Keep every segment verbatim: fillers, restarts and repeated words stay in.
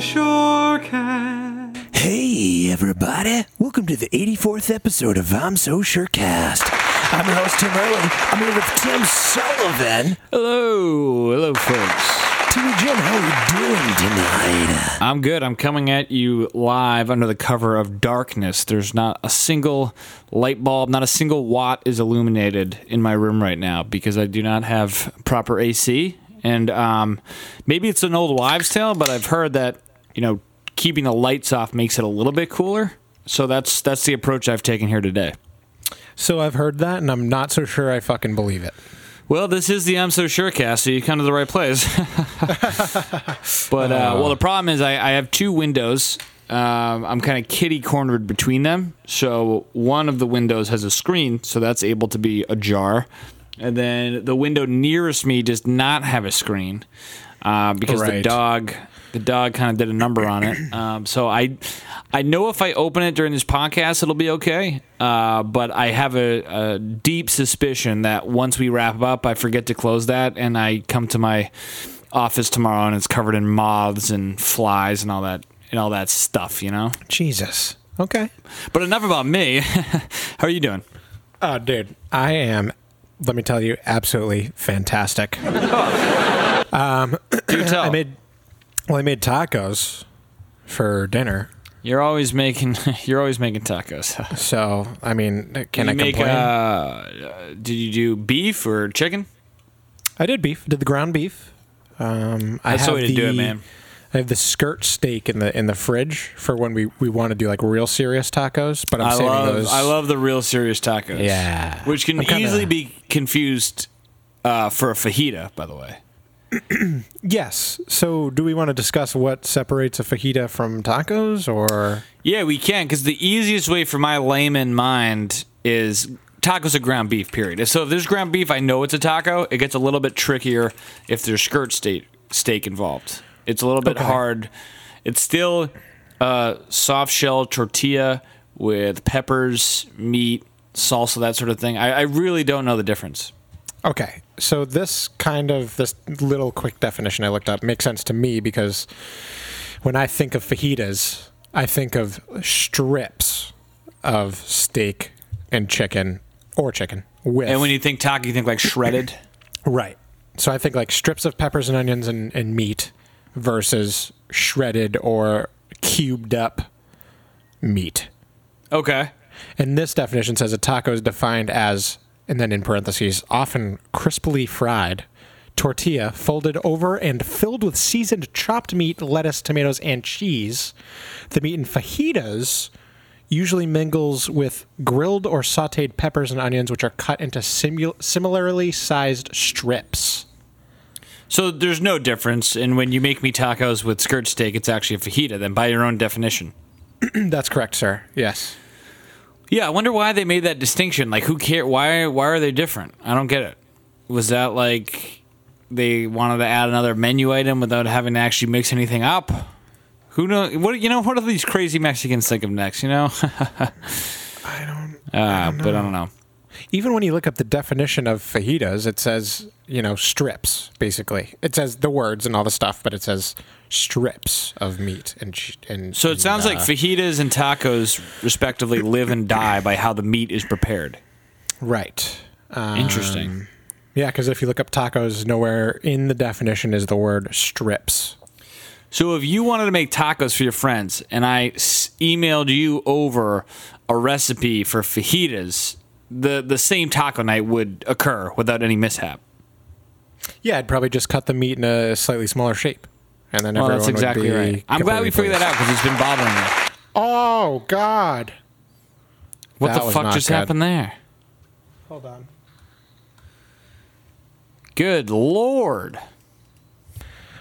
SureCast. Hey, everybody. Welcome to the eighty-fourth episode of I'm So SureCast. I'm your host, Tim Merlin. I'm here with Tim Sullivan. Hello. Hello, folks. Tim and Jim, how are you doing tonight? I'm good. I'm coming at you live under the cover of darkness. There's not a single light bulb, not a single watt is illuminated in my room right now because I do not have proper A C. And um, maybe it's an old wives' tale, but I've heard that, you know, keeping the lights off makes it a little bit cooler. So that's that's the approach I've taken here today. So I've heard that, and I'm not so sure I fucking believe it. Well, this is the I'm So SureCast, so you come to the right place. But, uh, well, the problem is I, I have two windows. Um, I'm kind of kitty-cornered between them. So one of the windows has a screen, so that's able to be ajar. And then the window nearest me does not have a screen uh, because right. the dog... The dog kind of did a number on it. Um, so I I know if I open it during this podcast, it'll be okay. Uh, but I have a, a deep suspicion that once we wrap up, I forget to close that, and I come to my office tomorrow, and it's covered in moths and flies and all that and all that stuff, you know? Jesus. Okay. But enough about me. How are you doing? Oh, dude. I am, let me tell you, absolutely fantastic. Oh. Um, Do tell. I made... Well, I made tacos for dinner. You're always making you're always making tacos. So, I mean, can I make, complain? Uh, did you do beef or chicken? I did beef. Did the ground beef. Um, I That's the way to do it, man. I have the skirt steak in the in the fridge for when we, we want to do like real serious tacos. But I'm I saving love, those. I love the real serious tacos. Yeah, which can kinda... easily be confused uh, for a fajita, by the way. Yes. So, do we want to discuss what separates a fajita from tacos, or? Yeah, we can, because the easiest way for my layman mind is tacos are ground beef, period. So, if there's ground beef, I know it's a taco. It gets a little bit trickier if there's skirt steak, steak involved. It's a little bit okay. hard. It's still a soft shell tortilla with peppers, meat, salsa, that sort of thing. I, I really don't know the difference. Okay, so this kind of, this little quick definition I looked up makes sense to me because when I think of fajitas, I think of strips of steak and chicken, or chicken, with... And when you think taco, you think like shredded? Right. So I think like strips of peppers and onions and, and meat versus shredded or cubed up meat. Okay. And this definition says a taco is defined as... And then in parentheses, often crisply fried tortilla folded over and filled with seasoned chopped meat, lettuce, tomatoes, and cheese. The meat in fajitas usually mingles with grilled or sauteed peppers and onions, which are cut into simu- similarly sized strips. So there's no difference. And when you make me tacos with skirt steak, it's actually a fajita, then by your own definition. That's correct, sir. Yes. Yeah, I wonder why they made that distinction. Like, who cares? Why Why are they different? I don't get it. Was that like they wanted to add another menu item without having to actually mix anything up? Who knows? What, you know, what do these crazy Mexicans think of next, you know? I don't, uh, I don't know. But I don't know. Even when you look up the definition of fajitas, it says, you know, strips, basically. It says the words and all the stuff, but it says strips of meat. and, and So it and, sounds uh, like fajitas and tacos, respectively, live and die by how the meat is prepared. Right. Um, Interesting. Yeah, because if you look up tacos, nowhere in the definition is the word strips. So if you wanted to make tacos for your friends, and I emailed you over a recipe for fajitas... The the same taco night would occur without any mishap. Yeah, I'd probably just cut the meat in a slightly smaller shape, and then well, everyone that's exactly would be right. I'm glad we figured that out because it's been bothering me. Oh God! What that the fuck just good. happened there? Hold on. Good Lord!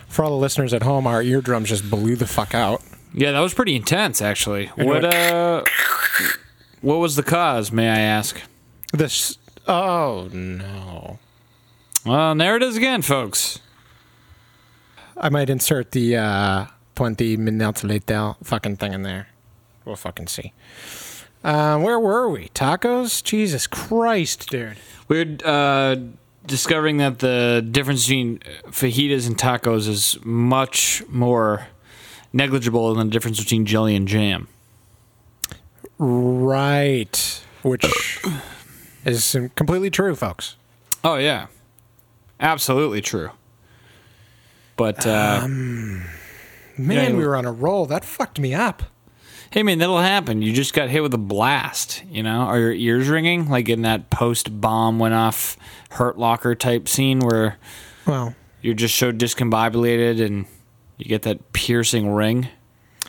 For all the listeners at home, our eardrums just blew the fuck out. Yeah, that was pretty intense, actually. And what uh? What was the cause, may I ask? This... Oh, no. Well, there it is again, folks. I might insert the uh, twenty minutes later fucking thing in there. We'll fucking see. Uh, where were we? Tacos? Jesus Christ, dude. We're uh, discovering that the difference between fajitas and tacos is much more negligible than the difference between jelly and jam. Right. Which is completely true, folks. Oh, yeah. Absolutely true. But, uh... Um, man, you know, we were on a roll. That fucked me up. Hey, man, that'll happen. You just got hit with a blast, you know? Are your ears ringing? Like in that post-bomb went off Hurt Locker type scene where well, you're just so discombobulated and you get that piercing ring?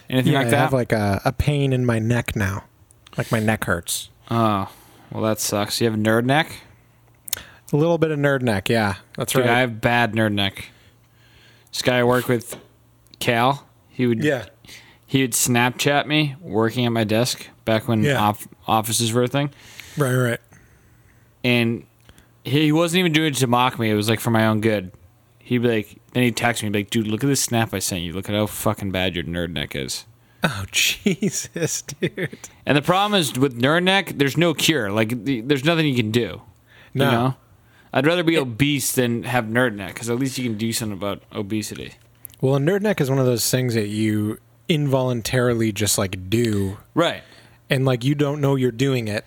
Anything yeah, like that? I have like a, a pain in my neck now. Like my neck hurts. Oh, well, that sucks. You have nerd neck? A little bit of nerd neck, yeah. That's Dude, right. I have bad nerd neck. This guy I work with, Cal, he would... Yeah. He would Snapchat me working at my desk back when yeah. op- offices were a thing. Right, right. And he wasn't even doing it to mock me. It was like for my own good. He'd be like, then he'd text me and be like, dude, look at this snap I sent you. Look at how fucking bad your nerd neck is. Oh, Jesus, dude. And the problem is with nerd neck, there's no cure. Like, there's nothing you can do. No. You know? I'd rather be it- obese than have nerd neck because at least you can do something about obesity. Well, a nerd neck is one of those things that you... involuntarily just like do right and like you don't know you're doing it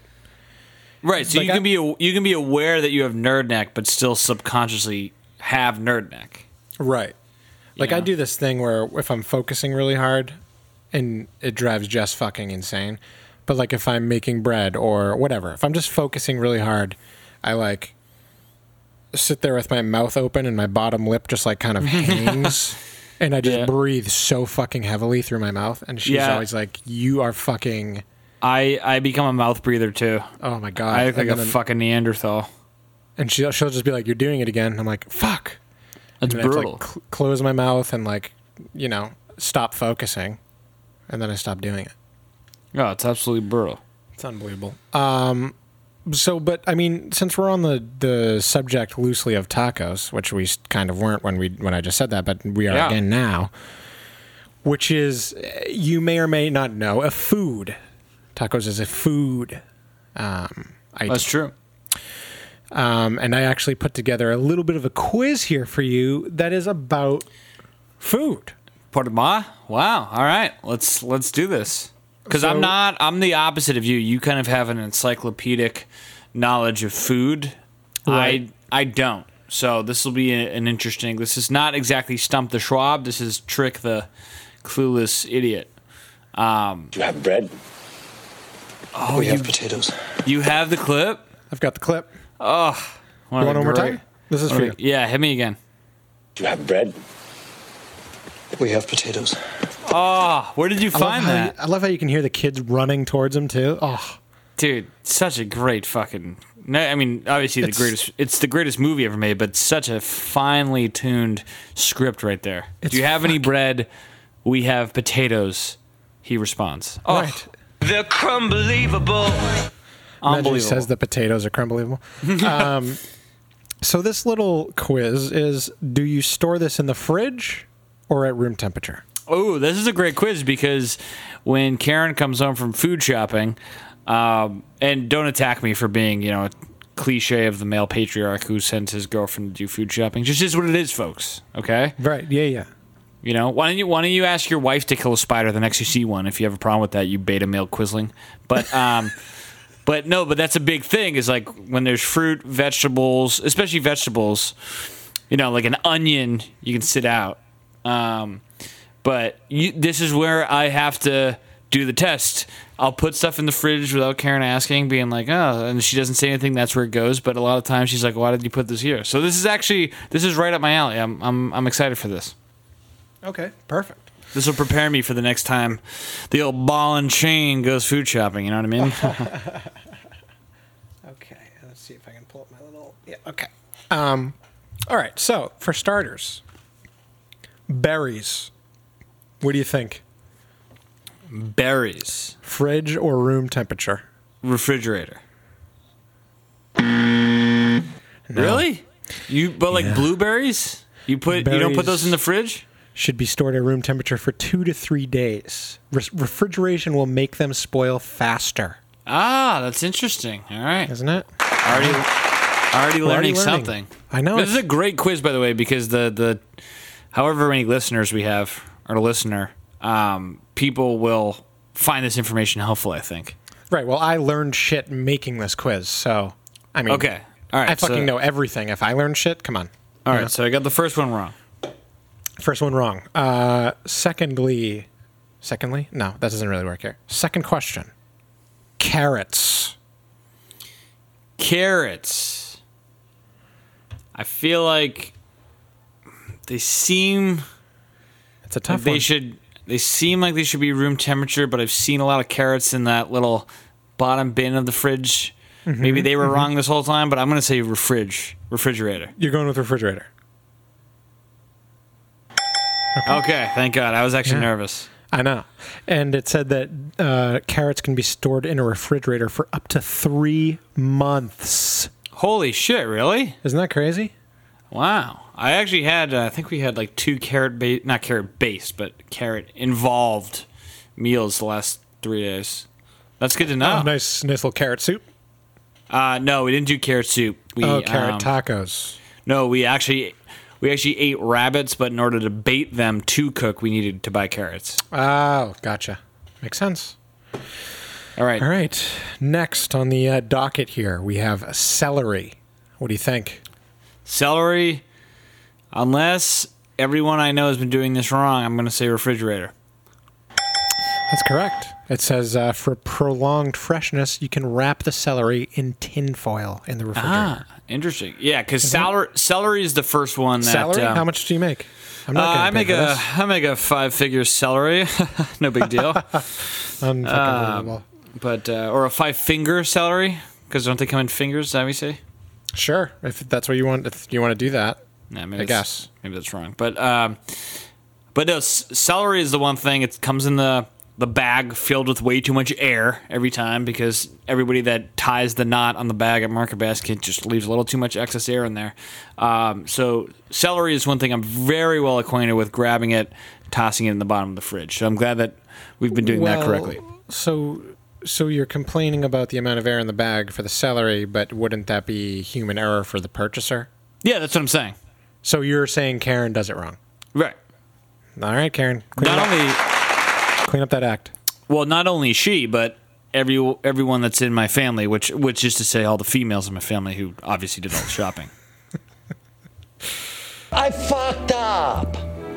right so like you can I, be you can be aware that you have nerd neck but still subconsciously have nerd neck right like you know? I do this thing where if I'm focusing really hard and it drives Jess fucking insane but like if I'm making bread or whatever if I'm just focusing really hard I like sit there with my mouth open and my bottom lip just like kind of hangs and I just yeah. breathe so fucking heavily through my mouth. And she's yeah. always like, you are fucking... I, I become a mouth breather, too. Oh, my God. I look like a then, fucking Neanderthal. And she'll, she'll just be like, you're doing it again. And I'm like, fuck. That's brutal. I have to, like, cl- close my mouth and, like, you know, stop focusing. And then I stop doing it. Oh, it's absolutely brutal. It's unbelievable. Um, so, but, I mean, since we're on the, the subject loosely of tacos, which we kind of weren't when we when I just said that, but we are yeah. again now, which is, you may or may not know, a food. Tacos is a food um, item. That's true. Um, and I actually put together a little bit of a quiz here for you that is about food. Portma? Wow. All right. Let's, let's do this. Because so, I'm not, I'm the opposite of you. You kind of have an encyclopedic knowledge of food. Right. I I don't. So this will be an interesting, this is not exactly Stump the Schwab. This is Trick the Clueless Idiot. Um, Do you have bread? Oh, we you have potatoes. You have the clip? I've got the clip. Oh. You want one more time? This is for you. Yeah, hit me again. Do you have bread? We have potatoes. Oh, where did you find that? You, I love how you can hear the kids running towards him, too. Oh, dude, such a great fucking... I mean, obviously, it's, the greatest. It's the greatest movie ever made, but such a finely tuned script right there. Do you have fucking, any bread? We have potatoes. He responds. Oh. Right. They're crumbelievable. Unbelievable. He says the potatoes are crumbelievable. um, so this little quiz is, do you store this in the fridge or at room temperature? Oh, this is a great quiz because when Karen comes home from food shopping, um, and don't attack me for being, you know, a cliche of the male patriarch who sends his girlfriend to do food shopping. Just is what it is, folks. Okay? Right. Yeah, yeah. You know, why don't you why don't you ask your wife to kill a spider the next you see one if you have a problem with that, you beta male quisling. But um but no, but that's a big thing is like when there's fruit, vegetables, especially vegetables, you know, like an onion, you can sit out. Um But you, this is where I have to do the test. I'll put stuff in the fridge without Karen asking, being like, oh, and she doesn't say anything. That's where it goes. But a lot of times she's like, why did you put this here? So this is actually, this is right up my alley. I'm I'm, I'm excited for this. Okay, perfect. This will prepare me for the next time the old ball and chain goes food shopping. You know what I mean? Okay, let's see if I can pull up my little, yeah, okay. Um, all right, so for starters, berries. What do you think? Berries. Fridge or room temperature? Refrigerator. No. Really? You but like yeah. blueberries? You put berries you don't put those in the fridge? Should be stored at room temperature for two to three days. Re- refrigeration will make them spoil faster. Ah, that's interesting. All right, isn't it? Already, already learning, already learning. something. I know. This is a great quiz, by the way, because the the however many listeners we have. Our listener, um, people will find this information helpful, I think. Right. Well, I learned shit making this quiz, so I mean, okay, all right. I fucking so, know everything. If I learned shit, come on. All right. Know? So I got the first one wrong. First one wrong. Uh, secondly, secondly, no, that doesn't really work here. Second question: carrots. Carrots. I feel like they seem. It's a tough like they one. They should. They seem like they should be room temperature, but I've seen a lot of carrots in that little bottom bin of the fridge. Mm-hmm, Maybe they were mm-hmm. wrong this whole time, but I'm going to say refrig, refrigerator. You're going with refrigerator. Okay, okay, thank God. I was actually yeah. nervous. I know. And it said that uh, carrots can be stored in a refrigerator for up to three months. Holy shit, really? Isn't that crazy? Wow. I actually had, uh, I think we had like two carrot, ba- not carrot based, but carrot involved meals the last three days. That's good to know. Oh, nice, nice little carrot soup. Uh, no, we didn't do carrot soup. We, oh, carrot um, tacos. No, we actually we actually ate rabbits, but in order to bait them to cook, we needed to buy carrots. Oh, gotcha. Makes sense. All right. All right. Next on the uh, docket here, we have celery. What do you think? Celery, unless everyone I know has been doing this wrong, I'm going to say refrigerator. That's correct. It says uh, for prolonged freshness, you can wrap the celery in tin foil in the refrigerator. Ah, interesting. Yeah, because celery, celery is the first one that... Celery? Um, How much do you make? I'm not uh, I make a this. I make a five-figure celery. No big deal. I'm uh, but uh, or a five-finger celery, because don't they come in fingers? Is that what you say? Sure, if that's what you want, if you want to do that. Nah, maybe I guess maybe that's wrong, but um, but no, c- celery is the one thing. It comes in the the bag filled with way too much air every time because everybody that ties the knot on the bag at Market Basket just leaves a little too much excess air in there. Um, so celery is one thing I'm very well acquainted with, grabbing it, tossing it in the bottom of the fridge. So I'm glad that we've been doing well, that correctly. So. So you're complaining about the amount of air in the bag for the celery, but wouldn't that be human error for the purchaser? Yeah, that's what I'm saying. So you're saying Karen does it wrong. Right. All right, Karen. Clean not only up. Clean up that act. Well, not only she, but every everyone that's in my family, which which is to say all the females in my family who obviously did all the shopping. I fucked up.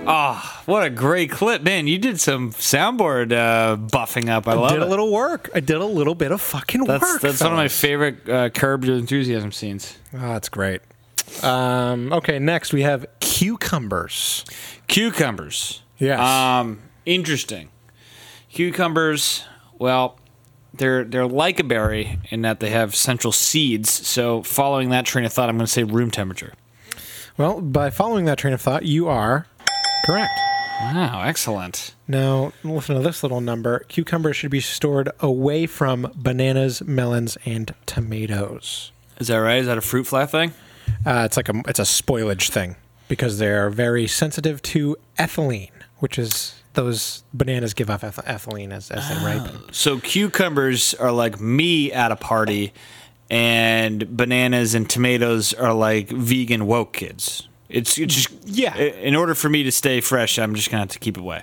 Oh, what a great clip. Man, you did some soundboard uh, buffing up. I, I love it. I did a little work. I did a little bit of fucking that's, work. That's fellas. One of my favorite uh, Curb Your Enthusiasm scenes. Oh, that's great. Um, okay, next we have cucumbers. Cucumbers. Yes. Um, interesting. Cucumbers, well, they're they're like a berry in that they have central seeds. So following that train of thought, I'm going to say room temperature. Well, by following that train of thought, you are... correct. Wow, excellent. Now, listen to this little number. Cucumbers should be stored away from bananas, melons, and tomatoes. Is that right? Is that a fruit fly thing? Uh, it's like a it's a spoilage thing because they're very sensitive to ethylene, which is those bananas give off eth- ethylene as, as they ripen. Oh, so cucumbers are like me at a party, and bananas and tomatoes are like vegan woke kids. It's, it's just yeah. In order for me to stay fresh, I'm just gonna have to keep away.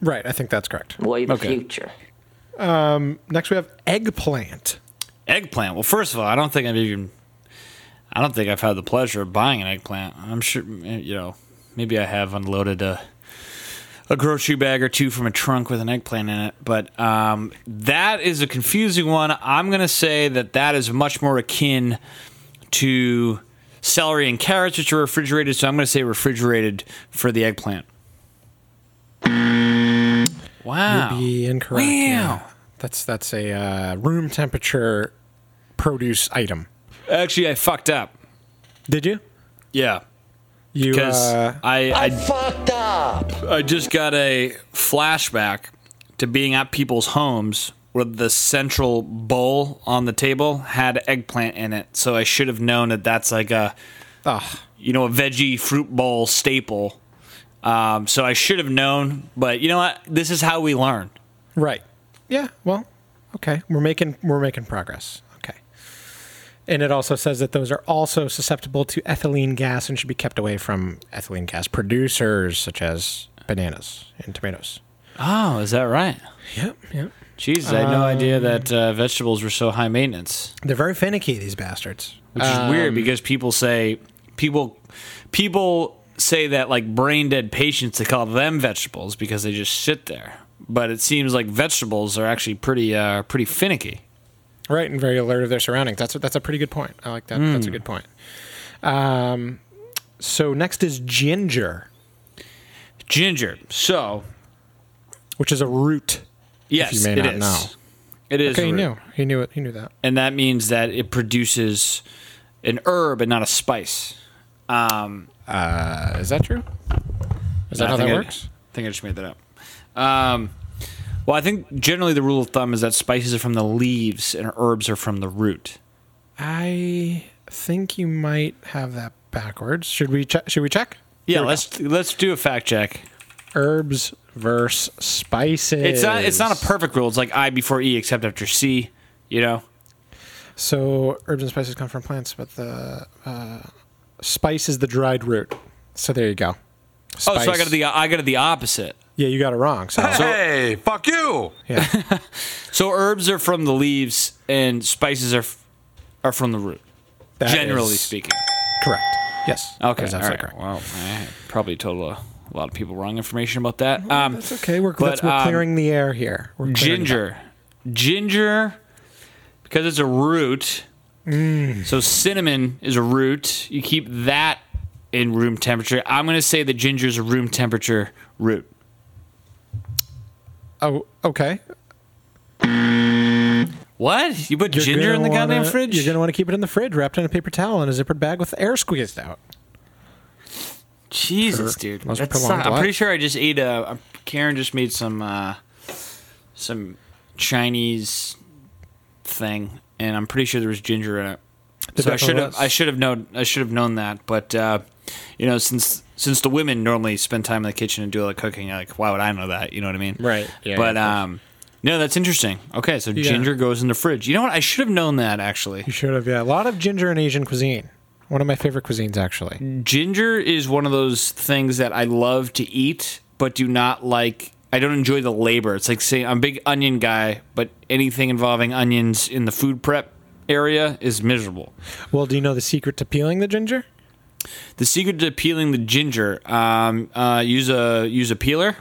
Right, I think that's correct. Way the okay. future. Um, next we have eggplant. Eggplant. Well, first of all, I don't think I've even, I don't think I've had the pleasure of buying an eggplant. I'm sure you know. Maybe I have unloaded a, a grocery bag or two from a trunk with an eggplant in it, but um, that is a confusing one. I'm gonna say that that is much more akin to celery and carrots, which are refrigerated, so I'm going to say refrigerated for the eggplant. Wow. You'd be incorrect. Wow. Yeah. That's, that's a uh, room temperature produce item. Actually, I fucked up. Did you? Yeah. You, because uh, I, I, I fucked up. I just got a flashback to being at people's homes where the central bowl on the table had eggplant in it, so I should have known that that's like a, Ugh. you know, a veggie fruit bowl staple. Um, so I should have known, but you know what? This is how we learn. Right. Yeah. Well. Okay. We're making we're making progress. Okay. And it also says that those are also susceptible to ethylene gas and should be kept away from ethylene gas producers such as bananas and tomatoes. Oh, is that right? Yep, yep. Jeez, I had um, no idea that uh, vegetables were so high maintenance. They're very finicky, these bastards. Which is um, weird because people say people people say that like brain dead patients, they call them vegetables because they just sit there. But it seems like vegetables are actually pretty uh, pretty finicky, right? And very alert of their surroundings. That's a, that's a pretty good point. I like that. Mm. That's a good point. Um, so next is ginger. Ginger. So, which is a root. Yes, you may it not is. Know. It is. Okay, he knew. He knew it. He knew that. And that means that it produces an herb and not a spice. Um, uh, is that true? Is that how that works? I think I just made that up. Um, well, I think generally the rule of thumb is that spices are from the leaves and herbs are from the root. I think you might have that backwards. Should we? Che- should we check? Yeah, let's let's do a fact check. Herbs versus spices. It's not, it's not a perfect rule. It's like I before E except after C, you know? So herbs and spices come from plants, but the uh, spice is the dried root. So there you go. Spice. Oh, so I got the I got the opposite. Yeah, you got it wrong. So. Hey, so, fuck you! Yeah. So herbs are from the leaves and spices are are from the root, that generally speaking. Correct. Yes. Okay, that's right. Correct. Well, I probably total... A, A lot of people wrong information about that. Um, that's okay. We're, but, that's, we're clearing um, the air here. We're ginger. Ginger, because it's a root. Mm. So cinnamon is a root. You keep that in room temperature. I'm going to say that ginger is a room temperature root. Oh, okay. What? You put you're ginger in the wanna, goddamn fridge? You're going to want to keep it in the fridge, wrapped in a paper towel in a zippered bag with air squeezed out. Jesus, per, dude. That's not, I'm pretty sure I just ate a... a Karen just made some uh, some Chinese thing, and I'm pretty sure there was ginger in it. Did so I should have I should have known I should have known that, but uh, you know, since since the women normally spend time in the kitchen and do all the cooking, like why would I know that? You know what I mean? Right. Yeah, but yeah, um, no, that's interesting. Okay, so yeah. Ginger goes in the fridge. You know what? I should have known that actually. You should have. Yeah, a lot of ginger in Asian cuisine. One of my favorite cuisines, actually. Ginger is one of those things that I love to eat, but do not like. I don't enjoy the labor. It's like saying I'm a big onion guy, but anything involving onions in the food prep area is miserable. Well, do you know the secret to peeling the ginger? The secret to peeling the ginger, um, uh, use a use a peeler.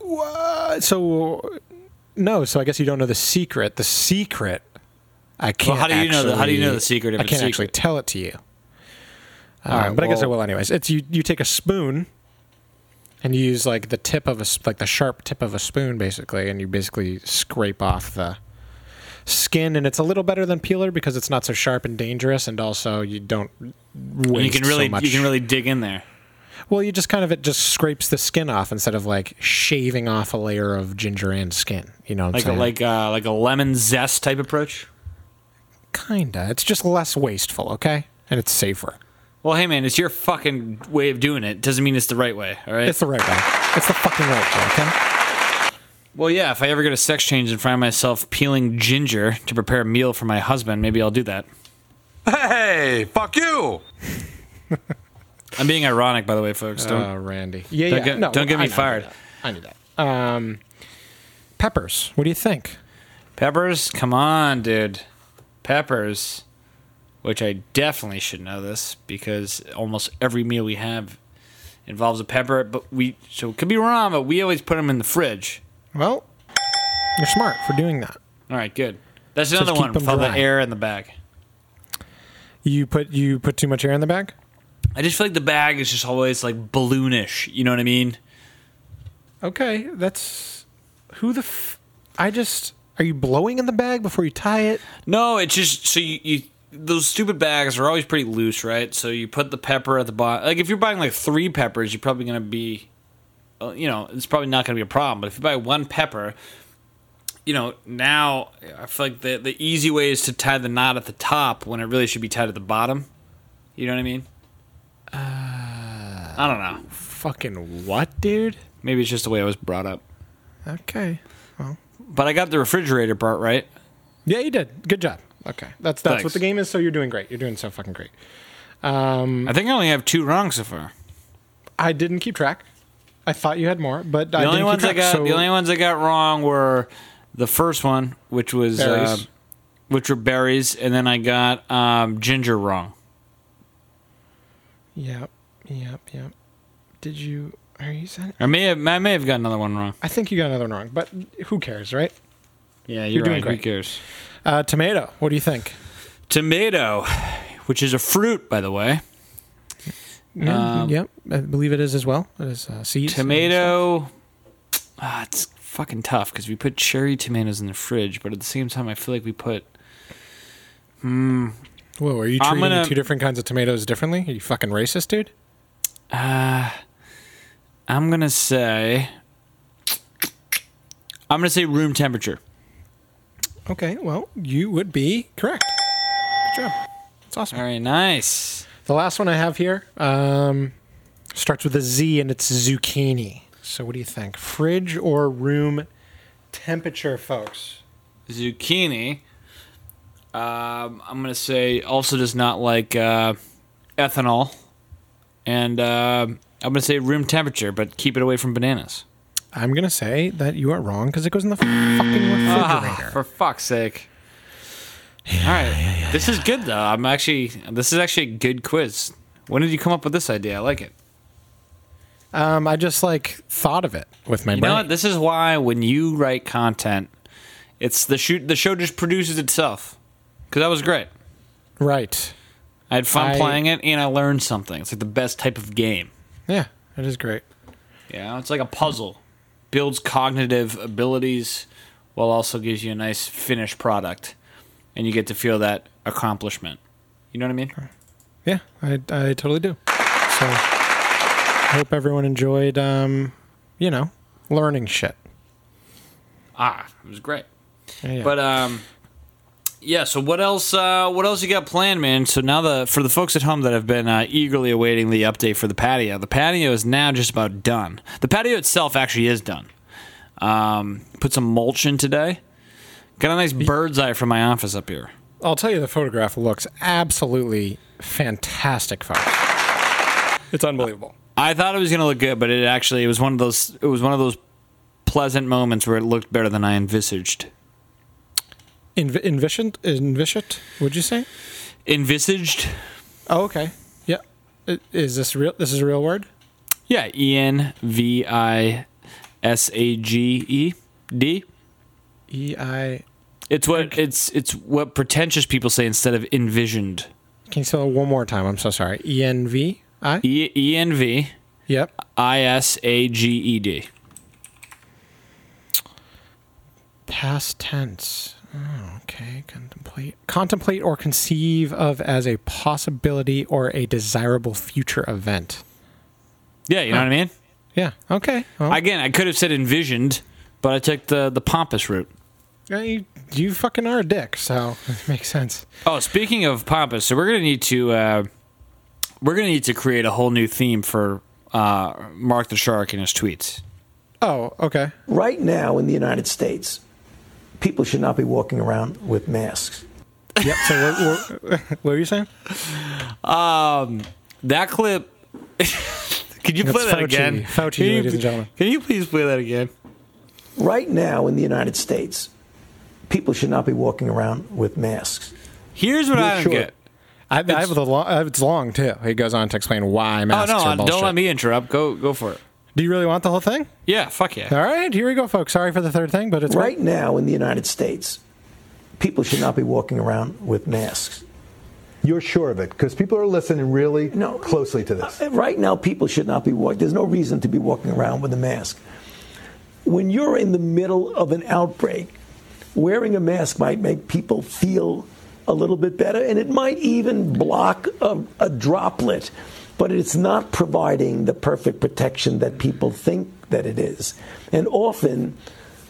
What? So no, so I guess you don't know the secret. The secret. I can't. Well, how do you actually, know? The, how do you know the secret? If I can't actually tell it to you. Um, right, but well, I guess I will, anyways. It's you. You take a spoon, and you use like the tip of a like the sharp tip of a spoon, basically, and you basically scrape off the skin. And it's a little better than peeler because it's not so sharp and dangerous, and also you don't waste you can really, so much. You can really dig in there. Well, you just kind of it just scrapes the skin off instead of like shaving off a layer of ginger and skin. You know, what like I'm a, like uh, like a lemon zest type approach. Kinda. It's just less wasteful, okay? And it's safer. Well, hey, man, it's your fucking way of doing it. Doesn't mean it's the right way, all right? It's the right way. It's the fucking right way, okay? Well, yeah, if I ever go to sex change and find myself peeling ginger to prepare a meal for my husband, maybe I'll do that. Hey, fuck you! I'm being ironic, by the way, folks. Don't, oh, Randy. Yeah, don't yeah. Get, no, don't get me I fired. That. I knew that. Um, peppers. What do you think? Peppers? Come on, dude. Peppers, which I definitely should know this because almost every meal we have involves a pepper, but we so it could be wrong, but we always put them in the fridge. Well, you're smart for doing that. All right, good. That's another one with all the air in the bag. You put you put too much air in the bag? I just feel like the bag is just always like balloonish. You know what I mean? Okay, that's who the f- I just. Are you blowing in the bag before you tie it? No, it's just so you, you those stupid bags are always pretty loose, right? So you put the pepper at the bottom. Like if you're buying like three peppers, you're probably going to be, you know, it's probably not going to be a problem. But if you buy one pepper, you know, now I feel like the the easy way is to tie the knot at the top when it really should be tied at the bottom. You know what I mean? Uh, I don't know. Fucking what, dude? Maybe it's just the way I was brought up. Okay. Well. But I got the refrigerator part right. Yeah, you did. Good job. Okay, that's that's Thanks. What the game is. So you're doing great. You're doing so fucking great. Um, I think I only have two wrong so far. I didn't keep track. I thought you had more, but the I only ones I got so... the only ones I got wrong were the first one, which was uh, which were berries, and then I got um, ginger wrong. Yep, yep, yep. Did you? Are you saying? I may have I may have got another one wrong. I think you got another one wrong, but who cares, right? Yeah, you're, you're doing right. Great. Who cares? Uh, tomato. What do you think? Tomato, which is a fruit, by the way. Yeah, um, yeah, I believe it is as well. It is uh, seeds. Tomato, ah, it's fucking tough because we put cherry tomatoes in the fridge, but at the same time, I feel like we put. Hmm. Whoa, are you treating gonna, two different kinds of tomatoes differently? Are you fucking racist, dude? Uh, I'm gonna say. I'm gonna say room temperature. Okay, well, you would be correct. Good job. That's awesome. All right, nice. The last one I have here um, starts with a Z, and it's zucchini. So what do you think? Fridge or room temperature, folks? Zucchini. Um, I'm going to say also does not like uh, ethanol. And uh, I'm going to say room temperature, but keep it away from bananas. I'm going to say that you are wrong because it goes in the fucking refrigerator. Oh, for fuck's sake. Yeah, all right, yeah, yeah, this yeah. is good though. I'm actually this is actually a good quiz. When did you come up with this idea? I like it. Um, I just like thought of it with my you brain. You know what? This is why when you write content, it's the shoot the show just produces itself. Because that was great. Right. I had fun I, playing it, and I learned something. It's like the best type of game. Yeah, it is great. Yeah, it's like a puzzle. Builds cognitive abilities while also gives you a nice finished product. And you get to feel that accomplishment. You know what I mean? Yeah, I, I totally do. So I hope everyone enjoyed, um, you know, learning shit. Ah, it was great. Yeah, yeah. But um, yeah. So what else? Uh, what else you got planned, man? So now the for the folks at home that have been uh, eagerly awaiting the update for the patio, the patio is now just about done. The patio itself actually is done. Um, put some mulch in today. Got a nice bird's eye from my office up here. I'll tell you, the photograph looks absolutely fantastic, folks. It's unbelievable. I thought it was going to look good, but it actually it was one of those it was one of those pleasant moments where it looked better than I envisaged. Env- envisioned? Envisioned? Would you say? Envisaged. Oh, okay. Yeah. Is this real? This is a real word? Yeah. E n v I s a g e d. E I. It's what it's it's what pretentious people say instead of envisioned. Can you say it one more time? I'm so sorry. E N V I. E E N V. Yep. I S A G E D. Past tense. Oh, okay. Contemplate. Contemplate or conceive of as a possibility or a desirable future event. Yeah, you know oh. what I mean. Yeah. Okay. Well. Again, I could have said envisioned, but I took the the pompous route. You, you fucking are a dick, so it makes sense. Oh, speaking of pompous, so we're gonna need to uh, we're gonna need to create a whole new theme for uh, Mark the Shark and his tweets. Oh, okay. Right now in the United States, people should not be walking around with masks. Yep. So what, what, what were you saying? Um, that clip. Can you play That's that Fauci. again? Fauci, can you, ladies and gentlemen. Can you please play that again? Right now in the United States, people should not be walking around with masks. Here's what You're I don't sure. get. I, it's, I have the long, it's long too. He goes on to explain why masks. Oh no! Are bullshit. Don't let me interrupt. Go go for it. Do you really want the whole thing? Yeah, fuck yeah. All right, here we go, folks. Sorry for the third thing, but it's right great. now in the United States, people should not be walking around with masks. You're sure of it because people are listening really no, closely to this. Right now, people should not be walking. There's no reason to be walking around with a mask. When you're in the middle of an outbreak, wearing a mask might make people feel a little bit better, and it might even block a, a droplet, but it's not providing the perfect protection that people think that it is. And often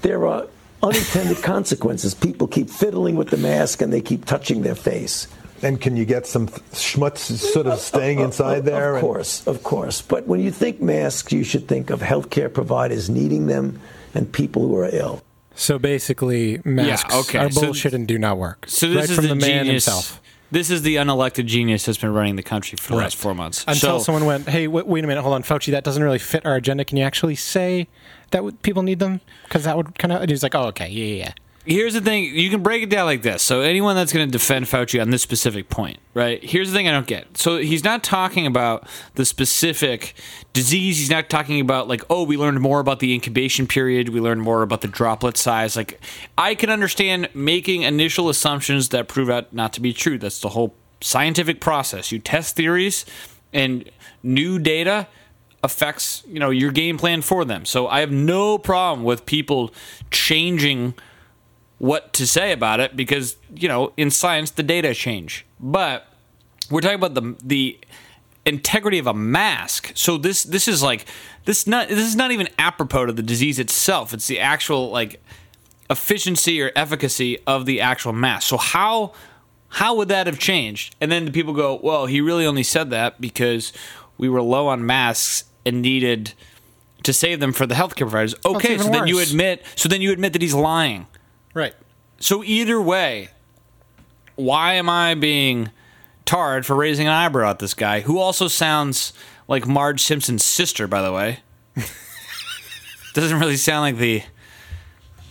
there are unintended consequences. People keep fiddling with the mask and they keep touching their face. And can you get some schmutz sort of staying inside there? Of course, of course. But when you think masks, you should think of healthcare providers needing them and people who are ill. So basically, masks yeah, okay. are bullshit so, and do not work. So this right is from the, the man genius, himself. This is the unelected genius that's been running the country for the Correct. last four months. Until so, someone went, hey, w- wait a minute, hold on, Fauci, that doesn't really fit our agenda. Can you actually say that w- people need them? Because that would kind of... And he's like, oh, okay, yeah, yeah, yeah. Here's the thing. You can break it down like this. So anyone that's going to defend Fauci on this specific point, right? Here's the thing I don't get. So he's not talking about the specific disease. He's not talking about, like, oh, we learned more about the incubation period. We learned more about the droplet size. Like, I can understand making initial assumptions that prove out not to be true. That's the whole scientific process. You test theories and new data affects, you know, your game plan for them. So I have no problem with people changing what to say about it because, you know, in science, the data change. But we're talking about the the integrity of a mask. So this this is like, this not this is not even apropos to the disease itself. It's the actual, like, efficiency or efficacy of the actual mask. So how how would that have changed? And then the people go, well, he really only said that because we were low on masks and needed to save them for the healthcare providers. Okay, oh, so then worse. you admit, so then you admit that he's lying. Right. So either way, why am I being tarred for raising an eyebrow at this guy, who also sounds like Marge Simpson's sister, by the way? Doesn't really sound like the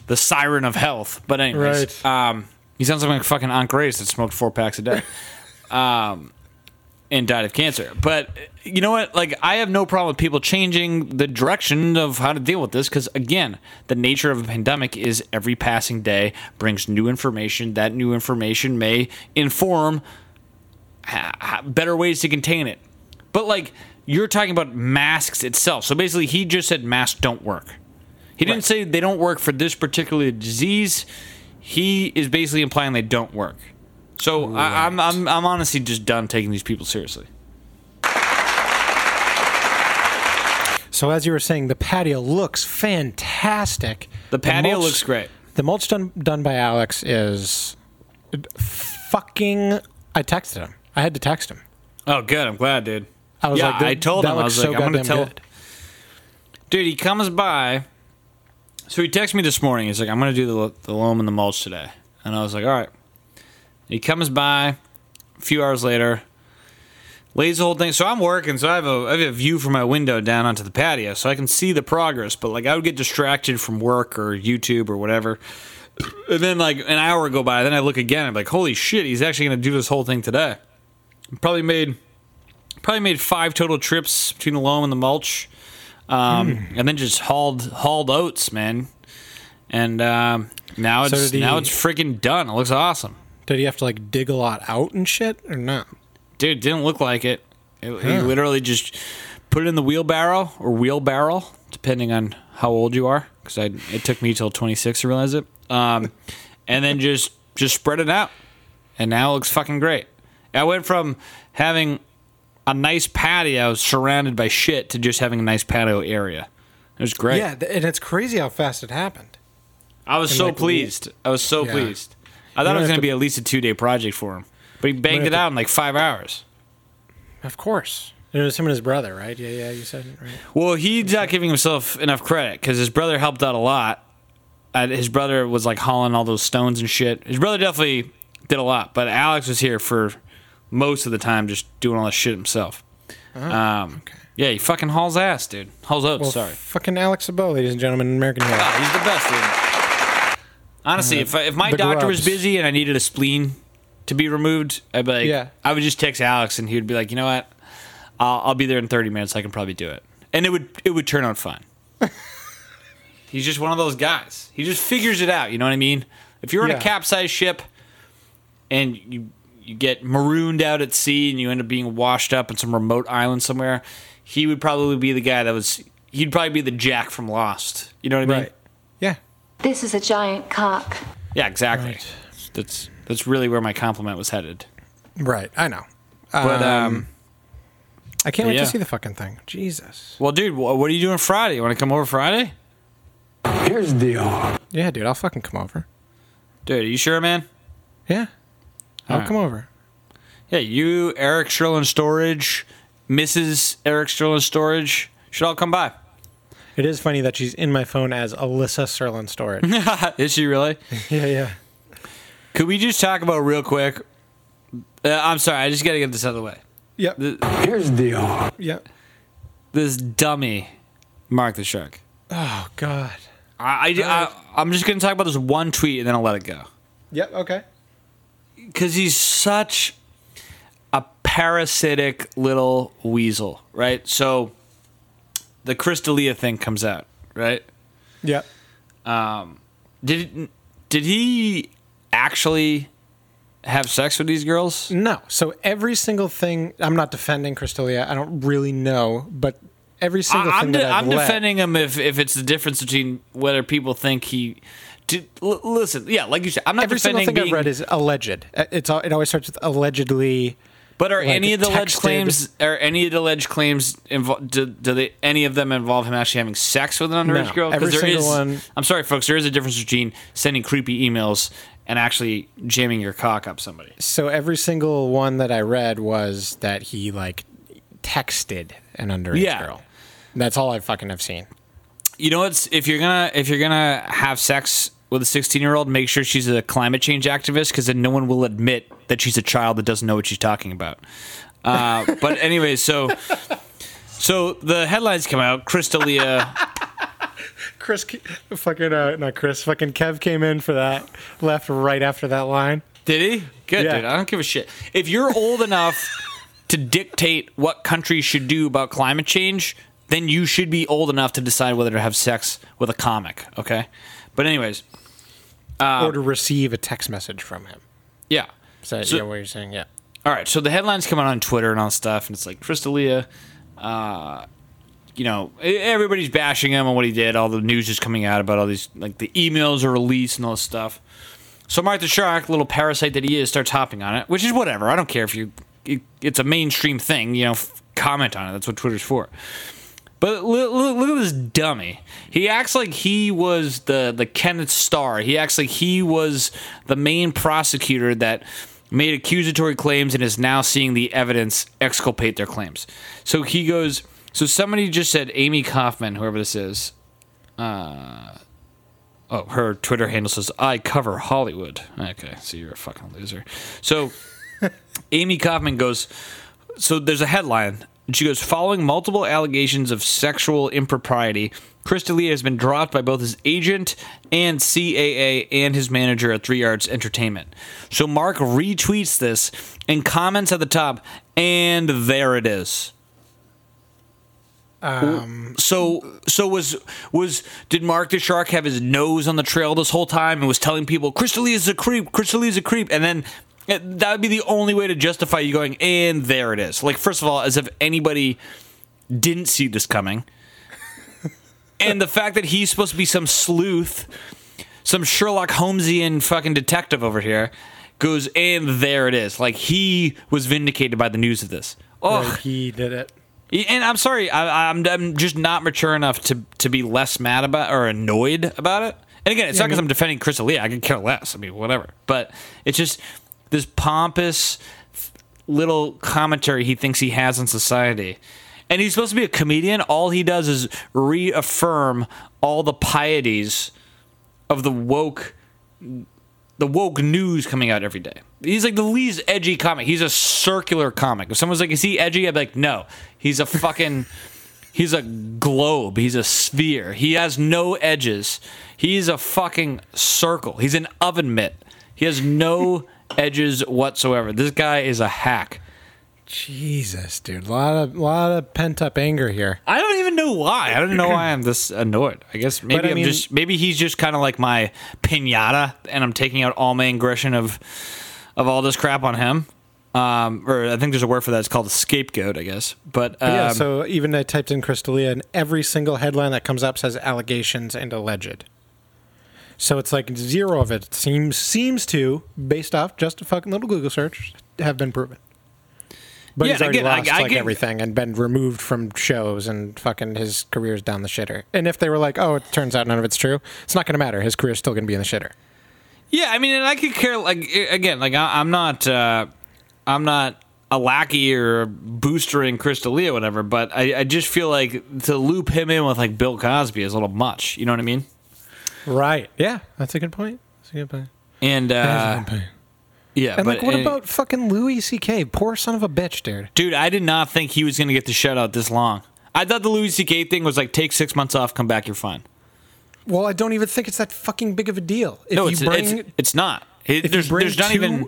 the siren of health, but anyways, right. um, he sounds like fucking Aunt Grace that smoked four packs a day, um, and died of cancer. But you know what? Like, I have no problem with people changing the direction of how to deal with this because, again, the nature of a pandemic is every passing day brings new information. That new information may inform better ways to contain it. But, like, you're talking about masks itself. So basically, he just said masks don't work. He didn't right. say they don't work for this particular disease. He is basically implying they don't work. So right. I, I'm, I'm, I'm honestly just done taking these people seriously. So as you were saying, the patio looks fantastic. The patio the mulch, looks great. The mulch done, done by Alex is fucking... I texted him. I had to text him. Oh, good. I'm glad, dude. I was yeah, like, I told him. I was like, so I'm going to tell good. Dude, he comes by. So he texts me this morning. He's like, I'm going to do the, the loam and the mulch today. And I was like, all right. He comes by a few hours later, lays the whole thing. So I'm working, so I have, a, I have a view from my window down onto the patio, so I can see the progress. But, like, I would get distracted from work or YouTube or whatever. And then, like, an hour go by, then I look again, I'm like, holy shit, he's actually going to do this whole thing today. Probably made probably made five total trips between the loam and the mulch, um, mm. and then just hauled hauled oats, man. And um, now it's so he, now it's freaking done. It looks awesome. Did he have to, like, dig a lot out and shit, or not? Dude, didn't look like it. He huh. literally just put it in the wheelbarrow, or wheelbarrow, depending on how old you are, because it took me till twenty-six to realize it. Um, and then just, just spread it out. And now it looks fucking great. I went from having a nice patio surrounded by shit to just having a nice patio area. It was great. Yeah, and it's crazy how fast it happened. I was and so like, pleased. I was so yeah. pleased. I thought it was going to be at least a two-day project for him. But he banged it out to, in like five hours. Of course. It was him and his brother, right? Yeah, yeah, you said it, right? Well, he's not giving himself enough credit because his brother helped out a lot. Uh, his brother was like hauling all those stones and shit. His brother definitely did a lot, but Alex was here for most of the time just doing all that shit himself. Oh, um, okay. Yeah, he fucking hauls ass, dude. Hauls oats, well, sorry. Fucking Alex Sabo, ladies and gentlemen, American hero. Oh, he's the best, dude. Honestly, uh, if, I, if my doctor grubs. was busy and I needed a spleen to be removed, I'd be like, yeah. I would just text Alex and he would be like, you know what? I'll, I'll be there in thirty minutes. I can probably do it. And it would it would turn out fine. He's just one of those guys. He just figures it out. You know what I mean? If you're on yeah. a capsized ship and you you get marooned out at sea and you end up being washed up in some remote island somewhere, he would probably be the guy that was... He'd probably be the Jack from Lost. You know what I right. mean? Yeah. This is a giant cock. Yeah, exactly. Right. That's that's really where my compliment was headed. Right. I know. But, um... um I can't wait yeah. to see the fucking thing. Jesus. Well, dude, what are you doing Friday? You want to come over Friday? Here's the deal. Yeah, dude, I'll fucking come over. Dude, are you sure, man? Yeah. I'll right. come over. Yeah, you, Eric Sterling Storage, Missus Eric Sterling Storage, should all come by. It is funny that she's in my phone as Alyssa Sterling Storage. Is she really? Yeah, yeah. Could we just talk about real quick Uh, I'm sorry. I just got to get this out of the way. Yep. The, Here's the deal. Yep. This dummy, Mark the Shark. Oh, God. I, I, I, I'm just going to talk about this one tweet and then I'll let it go. Yep, okay. Because he's such a parasitic little weasel, right? So the Chris D'Elia thing comes out, right? Yep. Um, did did he actually have sex with these girls? No. So every single thing, I'm not defending Chris D'Elia. I don't really know, but every single I, thing I'm de- that I've I'm let, defending him if, if it's the difference between whether people think he... To, l- listen, yeah, like you said, I'm not every defending... Every single thing being, I've read is alleged. It's all, it always starts with allegedly... But are like any of the texted. alleged claims? Are any of the alleged claims involved? Do, do they, any of them involve him actually having sex with an underage no, girl? Every there single is, one. I'm sorry, folks. There is a difference between sending creepy emails and actually jamming your cock up somebody. So every single one that I read was that he like texted an underage yeah. girl. That's all I fucking have seen. You know what's if you're gonna if you're gonna have sex with a sixteen-year-old, make sure she's a climate change activist, because then no one will admit that she's a child that doesn't know what she's talking about. Uh, but anyway, so so the headlines come out. Chris D'Elia, Chris, fucking uh, not Chris, fucking Kev came in for that. Left right after that line. Did he? Good, yeah. Dude. I don't give a shit. If you're old enough to dictate what countries should do about climate change, then you should be old enough to decide whether to have sex with a comic. Okay. But anyways, uh, or to receive a text message from him. Yeah. So, so yeah, what you're saying, yeah. All right. So the headlines come out on Twitter and all stuff, and it's like Chris D'Elia, uh, you know, everybody's bashing him on what he did. All the news is coming out about all these, like the emails are released and all this stuff. So Mark the Shark, little parasite that he is, starts hopping on it, which is whatever. I don't care if you, it, it's a mainstream thing. You know, f- comment on it. That's what Twitter's for. But look, look, look at this dummy. He acts like he was the, the Kenneth Starr. He acts like he was the main prosecutor that made accusatory claims and is now seeing the evidence exculpate their claims. So he goes... So somebody just said Amy Kaufman, whoever this is. Uh, oh, her Twitter handle says, I cover Hollywood. Okay, so you're a fucking loser. So Amy Kaufman goes... So there's a headline... She goes, following multiple allegations of sexual impropriety, Chris D'Elia has been dropped by both his agent and C A A and his manager at Three Arts Entertainment. So Mark retweets this and comments at the top, and there it is. Um. So, so was was did Mark the Shark have his nose on the trail this whole time and was telling people Chris D'Elia is a creep, Chris D'Elia is a creep, and then. That would be the only way to justify you going, and there it is. Like, first of all, as if anybody didn't see this coming. And the fact that he's supposed to be some sleuth, some Sherlock Holmesian fucking detective over here, goes, and there it is. Like, he was vindicated by the news of this. Oh, right, he did it. And I'm sorry, I, I'm, I'm just not mature enough to, to be less mad about or annoyed about it. And again, it's yeah, not because I mean, I'm defending Chris D'Elia. I could care less. I mean, whatever. But it's just... This pompous little commentary he thinks he has on society. And he's supposed to be a comedian. All he does is reaffirm all the pieties of the woke the woke news coming out every day. He's like the least edgy comic. He's a circular comic. If someone's like, is he edgy? I'd be like, no. He's a fucking... he's a globe. He's a sphere. He has no edges. He's a fucking circle. He's an oven mitt. He has no... edges whatsoever. This guy is a hack. Jesus, dude. A lot of lot of pent up anger here. I don't even know why. I don't know why I'm this annoyed. I guess maybe but, I I'm mean, just maybe he's just kind of like my piñata, and I'm taking out all my aggression of of all this crap on him. Um, or I think there's a word for that. It's called a scapegoat, I guess. But, um, but yeah. So even I typed in Chris D'Elia, and every single headline that comes up says allegations and alleged. So it's like zero of it seems seems to, based off just a fucking little Google search, have been proven. But yeah, he's already I get, lost I, I like get, everything and been removed from shows and fucking his career's down the shitter. And if they were like, oh, it turns out none of it's true, it's not going to matter. His career's still going to be in the shitter. Yeah, I mean, and I could care like again, like I, I'm not, uh, I'm not a lackey or booster in Chris D'Elia or whatever. But I, I just feel like to loop him in with like Bill Cosby is a little much. You know what I mean? Right. Yeah, that's a good point. That's a good point. And uh, Yeah, and but, like, what and, about fucking Louis C K? Poor son of a bitch, dude. Dude, I did not think he was going to get the shutout this long. I thought the Louis C K thing was like, take six months off, come back, you're fine. Well, I don't even think it's that fucking big of a deal. If no, it's, you bring, it's, it's not. It, there's there's not even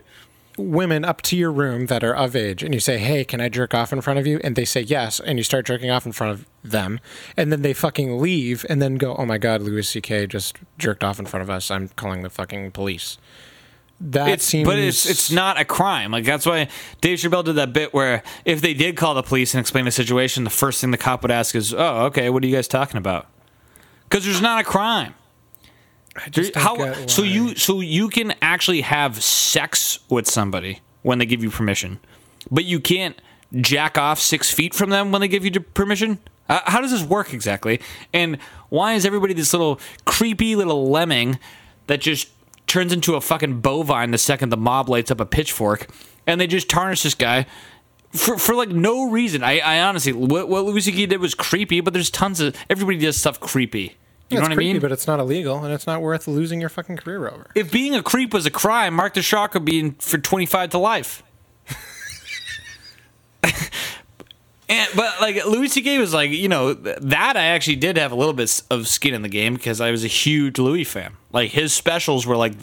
women up to your room that are of age, and you say, hey, can I jerk off in front of you? And they say yes, and you start jerking off in front of them, and then they fucking leave, and then go, oh my God, Louis C K just jerked off in front of us. I'm calling the fucking police. That it's, seems... But it's it's not a crime. Like, that's why Dave Chappelle did that bit where if they did call the police and explain the situation, the first thing the cop would ask is, oh, okay, what are you guys talking about? Because there's not a crime. I just there, how, so you so you can actually have sex with somebody when they give you permission, but you can't jack off six feet from them when they give you permission? Uh, how does this work exactly? And why is everybody this little creepy little lemming that just turns into a fucking bovine the second the mob lights up a pitchfork, and they just tarnish this guy for for like no reason? I, I honestly, what, what Louis C K did was creepy, but there's tons of, everybody does stuff creepy. You yeah, know what creepy, I mean? But it's not illegal, and it's not worth losing your fucking career over. If being a creep was a crime, Mark the Shark would be in for twenty-five to life. And, but like Louis C K was like, you know, that I actually did have a little bit of skin in the game because I was a huge Louis fan. Like, his specials were like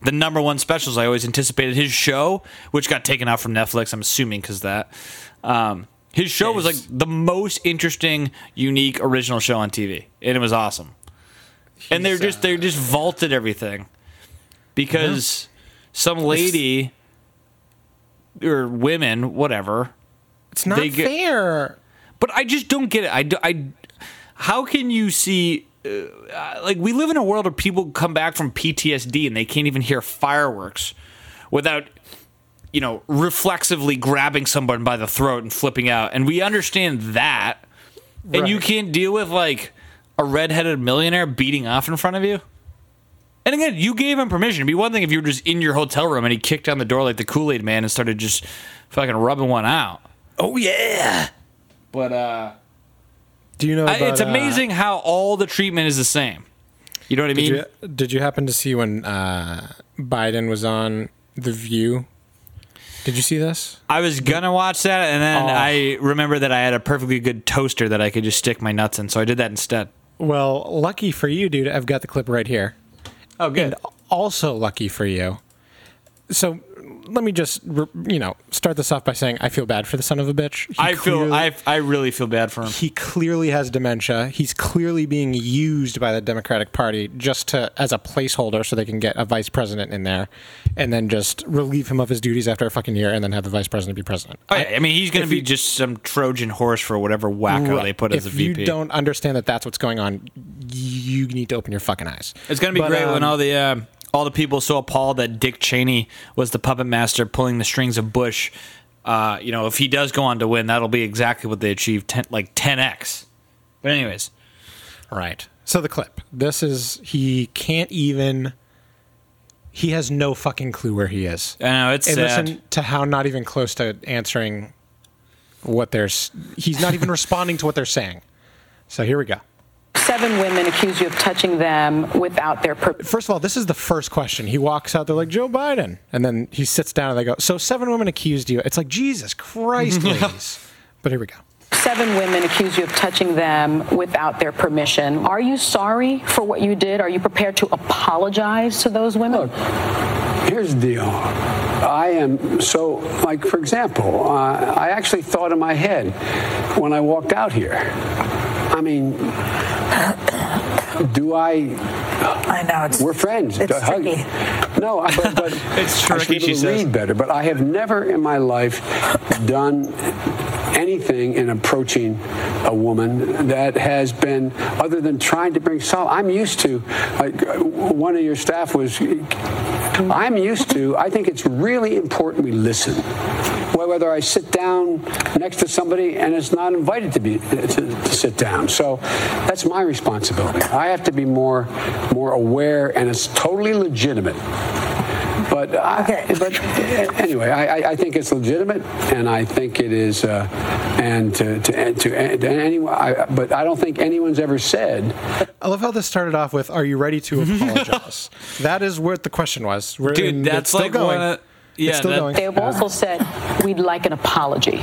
the number one specials. I always anticipated his show, which got taken out from Netflix, I'm assuming, because that. Um, his show yes. was like the most interesting, unique, original show on T V, and it was awesome. He's, and they're just they just vaulted everything because yeah. some lady or women, whatever. It's not get, fair. But I just don't get it. I, I, how can you see... Uh, like, we live in a world where people come back from P T S D and they can't even hear fireworks without, you know, reflexively grabbing someone by the throat and flipping out. And we understand that. Right. And you can't deal with, like, a redheaded millionaire beating off in front of you. And again, you gave him permission. It'd be one thing if you were just in your hotel room and he kicked down the door like the Kool-Aid man and started just fucking rubbing one out. Oh, yeah. But, uh... do you know about, I, it's amazing uh, how all the treatment is the same. You know what I mean? Did you, did you happen to see when uh, Biden was on The View? Did you see this? I was going to watch that, and then oh. I remember that I had a perfectly good toaster that I could just stick my nuts in, so I did that instead. Well, lucky for you, dude, I've got the clip right here. Oh, good. And also lucky for you. So... let me just, you know, start this off by saying I feel bad for the son of a bitch. He I clearly, feel, I, I really feel bad for him. He clearly has dementia. He's clearly being used by the Democratic Party just to, as a placeholder so they can get a vice president in there and then just relieve him of his duties after a fucking year and then have the vice president be president. Oh, yeah. I, I mean, he's going to be you, just some Trojan horse for whatever wacko right, they put as a V P. If you don't understand that that's what's going on, you need to open your fucking eyes. It's going to be but, great um, when all the... Uh, all the people so appalled that Dick Cheney was the puppet master pulling the strings of Bush. Uh, you know, if he does go on to win, that'll be exactly what they achieved, ten, like ten X. But anyways. Right. So the clip. This is, he can't even, he has no fucking clue where he is. I know, it's and sad. Listen to how not even close to answering what they're, he's not even responding to what they're saying. So here we go. Seven women accuse you of touching them without their permission. First of all, this is the first question. He walks out, they're like, Joe Biden. And then he sits down and they go, so seven women accused you. It's like, Jesus Christ, ladies. But here we go. Seven women accuse you of touching them without their permission. Are you sorry for what you did? Are you prepared to apologize to those women? Look, here's the deal. I am so, like, for example, uh, I actually thought in my head when I walked out here, I mean, do I? I know it's. We're friends. It's tricky. No, I, but, but it's tricky. I should she read better, but I have never in my life done anything in approaching a woman that has been other than trying to bring solace. I'm used to, like, one of your staff was. I'm used to. I think it's really important we listen. Whether I sit down next to somebody and it's not invited to be to, to sit down, so that's my responsibility. I have to be more more aware, and it's totally legitimate. But I, okay. But anyway, I, I think it's legitimate, and I think it is. Uh, and to to to, to anyone, I, but I don't think anyone's ever said. I love how this started off with, "Are you ready to apologize?" That is what the question was. We're Dude, in, that's like going. One of- Yeah, it's still that, going. They have also said, we'd like an apology.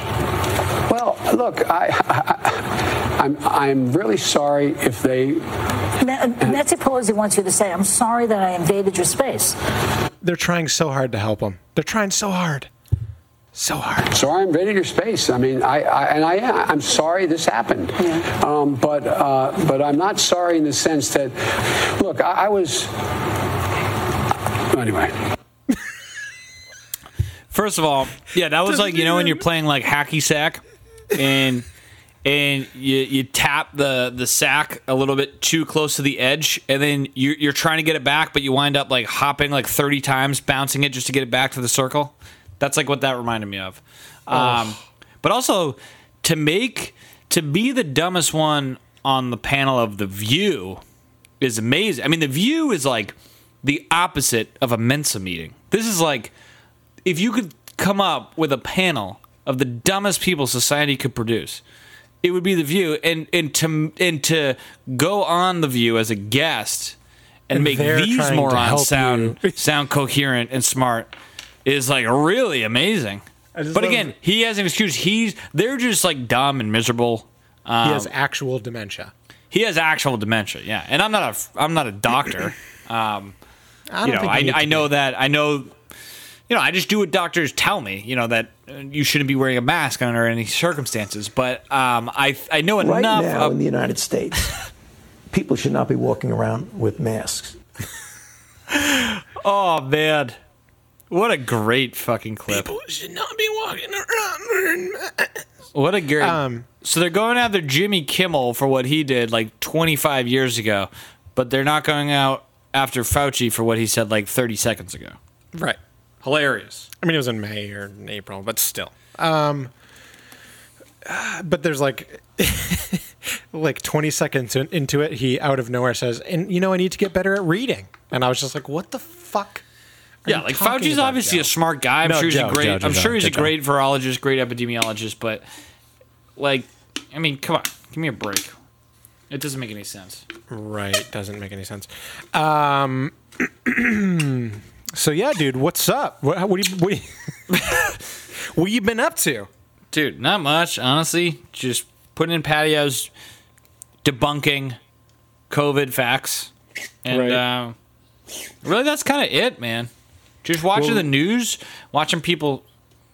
Well, look, I, I, I'm, I'm really sorry if they... That, Nancy Pelosi wants you to say, I'm sorry that I invaded your space. They're trying so hard to help them. They're trying so hard. So hard. Sorry I invaded your space. I mean, I, I and I am. I'm sorry this happened. Yeah. Um, but, uh, but I'm not sorry in the sense that, look, I, I was... Anyway... First of all, yeah, that was like, you know, when you're playing like hacky sack and and you you tap the, the sack a little bit too close to the edge, and then you, you're trying to get it back, but you wind up like hopping like thirty times, bouncing it just to get it back to the circle. That's like what that reminded me of. Um, but also to make to be the dumbest one on the panel of The View is amazing. I mean, The View is like the opposite of a Mensa meeting. This is like, if you could come up with a panel of the dumbest people society could produce, it would be The View. And and to and to go on The View as a guest and, and make these morons sound sound coherent and smart is like really amazing. But again, it. He has an excuse. He's they're just like dumb and miserable. Um, he has actual dementia. He has actual dementia. Yeah, and I'm not a I'm not a doctor. Um, I don't you know, think you I, I know be. that I know. You know, I just do what doctors tell me, you know, that you shouldn't be wearing a mask under any circumstances. But um, I I know enough. Right now of- in the United States, people should not be walking around with masks. Oh, man. What a great fucking clip. People should not be walking around wearing masks. What a great... Um, so they're going after Jimmy Kimmel for what he did like twenty-five years ago, but they're not going out after Fauci for what he said like thirty seconds ago. Right. Hilarious. I mean, it was in May or in April, but still. Um, uh, but there's like, like twenty seconds in, into it, he out of nowhere says, "And you know, I need to get better at reading." And I was just like, "What the fuck?" Are yeah, like Fauci's about, obviously Joe? a smart guy. I'm no, sure he's Joe, a great. Joe, Joe, I'm sure he's Joe, Joe. a great virologist, great epidemiologist. But like, I mean, come on, give me a break. It doesn't make any sense. Right, doesn't make any sense. Um. So yeah, dude, what's up? What, what, do you, what, do you, what you been up to? Dude, not much, honestly. Just putting in patios, debunking COVID facts, and right. uh, really, that's kind of it, man. Just watching well, the news, watching people,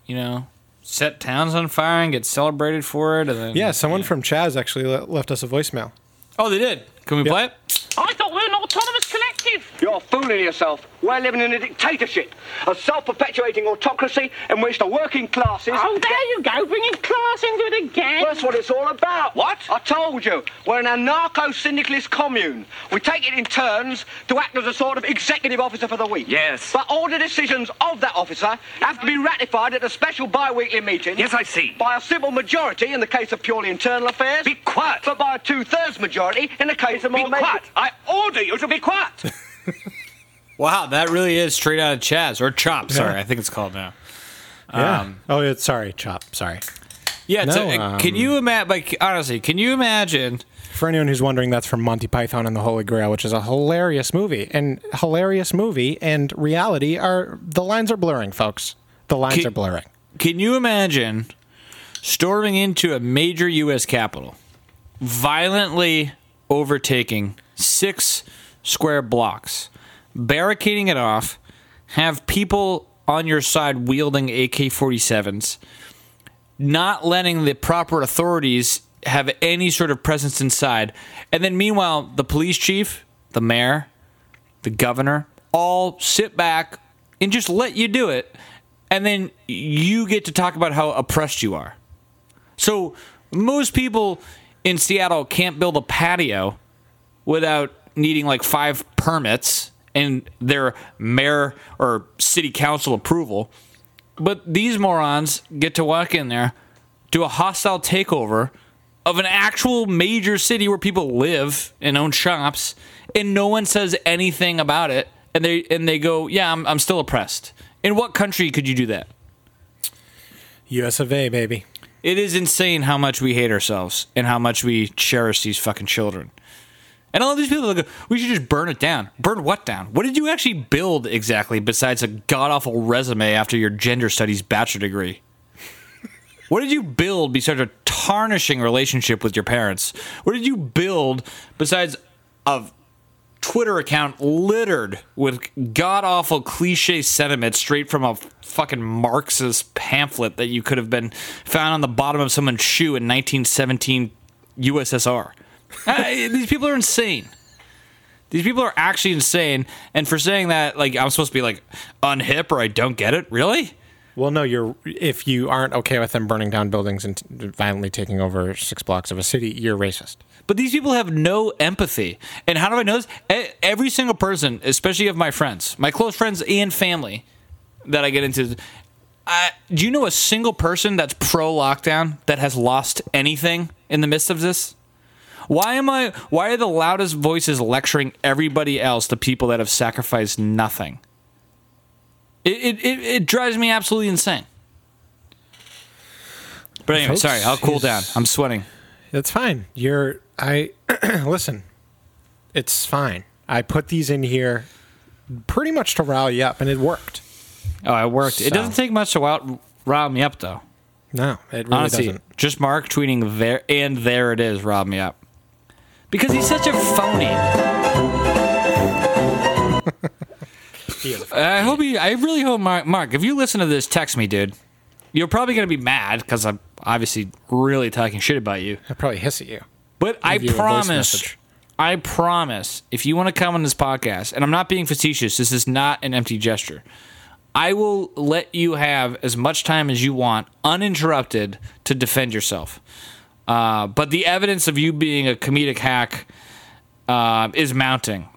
you know, set towns on fire and get celebrated for it. And then, yeah, someone yeah. from Chaz actually left us a voicemail. Oh, they did. Can we yep. play it? I thought we were an autonomous collective. You're fooling yourself. We're living in a dictatorship, a self-perpetuating autocracy in which the working classes... Oh, there you go, bringing class into it again. Well, that's what it's all about. What? I told you, we're an anarcho-syndicalist commune. We take it in turns to act as a sort of executive officer for the week. Yes. But all the decisions of that officer have to be ratified at a special bi-weekly meeting... Yes, I see. ...by a simple majority in the case of purely internal affairs... Be quiet. ...but by a two-thirds majority in the case of more... Be major- quiet. I order you to be quiet. Wow, that really is straight out of Chaz, or Chop, sorry. Yeah. I think it's called now. Yeah. Um, oh, it's, sorry, Chop, sorry. Yeah, no, so, um, can you imagine, like, honestly, can you imagine? For anyone who's wondering, that's from Monty Python and the Holy Grail, which is a hilarious movie. And hilarious movie and reality are, the lines are blurring, folks. The lines can, are blurring. Can you imagine storming into a major U S capital, violently overtaking six square blocks, barricading it off, have people on your side wielding A K forty-sevens, not letting the proper authorities have any sort of presence inside, and then meanwhile, the police chief, the mayor, the governor, all sit back and just let you do it, and then you get to talk about how oppressed you are. So most people in Seattle can't build a patio without needing like five permits and their mayor or city council approval. But these morons get to walk in there, do a hostile takeover of an actual major city where people live and own shops, and no one says anything about it, and they and they go, yeah, I'm I'm still oppressed. In what country could you do that? U S of A, baby. It is insane how much we hate ourselves and how much we cherish these fucking children. And all these people like, we should just burn it down. Burn what down? What did you actually build exactly besides a god-awful resume after your gender studies bachelor degree? What did you build besides a tarnishing relationship with your parents? What did you build besides a Twitter account littered with god-awful cliche sentiment straight from a fucking Marxist pamphlet that you could have been found on the bottom of someone's shoe in nineteen seventeen U S S R? uh, these people are insane. These people are actually insane. And for saying that, like, I'm supposed to be, like, unhip or I don't get it? Really? Well, no, you're. If you aren't okay with them burning down buildings and t- violently taking over six blocks of a city, you're racist. But these people have no empathy. And how do I know this? E- every single person, especially of my friends, my close friends and family that I get into, I, do you know a single person that's pro-lockdown that has lost anything in the midst of this? Why am I? Why are the loudest voices lecturing everybody else, the people that have sacrificed nothing? It it, it drives me absolutely insane. But anyway, Folks, sorry, I'll cool down. I'm sweating. That's fine. You're I listen. It's fine. I put these in here pretty much to rile you up, and it worked. Oh, it worked. So. It doesn't take much to out, rile me up, though. No, it really Honestly, doesn't. Just Mark tweeting there, and there it is, riled me up. Because he's such a phony. I hope he, I really hope, Mark, Mark, if you listen to this, text me, dude. You're probably going to be mad because I'm obviously really talking shit about you. I'll probably hiss at you. But I promise, I promise, if you want to come on this podcast, and I'm not being facetious, this is not an empty gesture, I will let you have as much time as you want, uninterrupted, to defend yourself. Uh, but the evidence of you being a comedic hack uh, is mounting.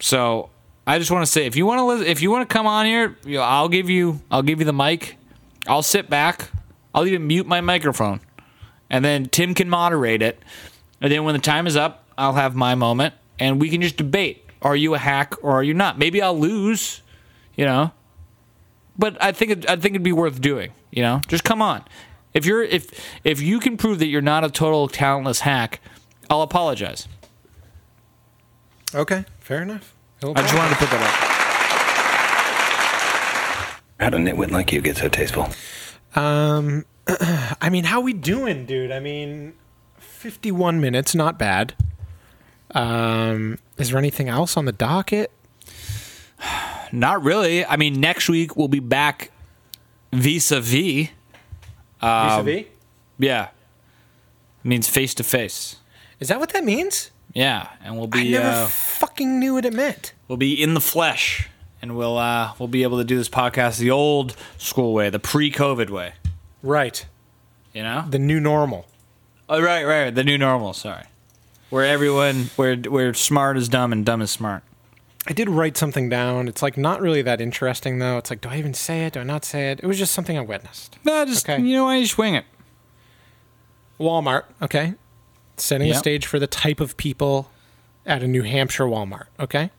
So I just want to say, if you want to, li- if you want to come on here, you know, I'll give you, I'll give you the mic. I'll sit back. I'll even mute my microphone, and then Tim can moderate it. And then when the time is up, I'll have my moment, and we can just debate: are you a hack or are you not? Maybe I'll lose, you know. But I think it, I think it'd be worth doing. You know, just come on. If you're if if you can prove that you're not a total talentless hack, I'll apologize. Okay, fair enough. I just wanted to put that up. How'd a nitwit like you get so tasteful? Um, I mean, how we doing, dude? I mean, fifty-one minutes, not bad. Um, is there anything else on the docket? Not really. I mean, next week we'll be back vis-a-vis. Um, vis-a-vis? Yeah. It means face-to-face. Is that what that means? Yeah, and we'll be. I never uh, fucking knew what it meant. We'll be in the flesh, and we'll uh, we'll be able to do this podcast the old school way, the pre-COVID way. Right. You know, the new normal. Oh, right, right, the new normal. Sorry, where everyone, where where smart is dumb and dumb is smart. I did write something down. It's like not really that interesting though. It's like, do I even say it? Do I not say it? It was just something I witnessed. No, just okay. You know, I just wing it. Walmart. Okay. Setting yep. a stage for the type of people at a New Hampshire Walmart, okay?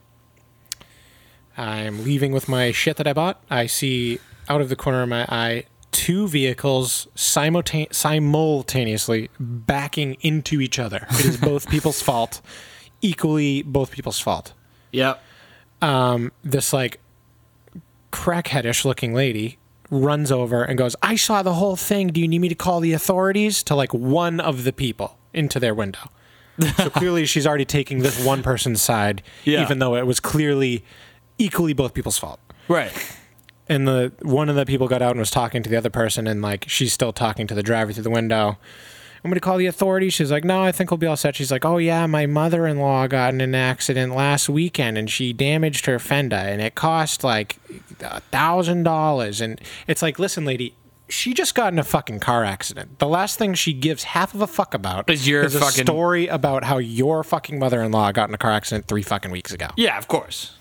I'm leaving with my shit that I bought. I see, out of the corner of my eye, two vehicles simultane- simultaneously backing into each other. It is both people's fault. Equally, both people's fault. Yep. Um, this, like, crackheadish-looking lady runs over and goes, I saw the whole thing. Do you need me to call the authorities? To, like, one of the people. Into their window. So clearly she's already taking this one person's side, yeah. even though it was clearly equally both people's fault. Right. And the one of the people got out and was talking to the other person, and like she's still talking to the driver through the window. I'm going to call the authorities. She's like, no, I think we'll be all set. She's like, oh yeah, my mother-in-law got in an accident last weekend, and she damaged her fender, and it cost like a thousand dollars. And it's like, listen, lady, she just got in a fucking car accident. The last thing she gives half of a fuck about is, your is a fucking... story about how your fucking mother-in-law got in a car accident three fucking weeks ago. Yeah, of course.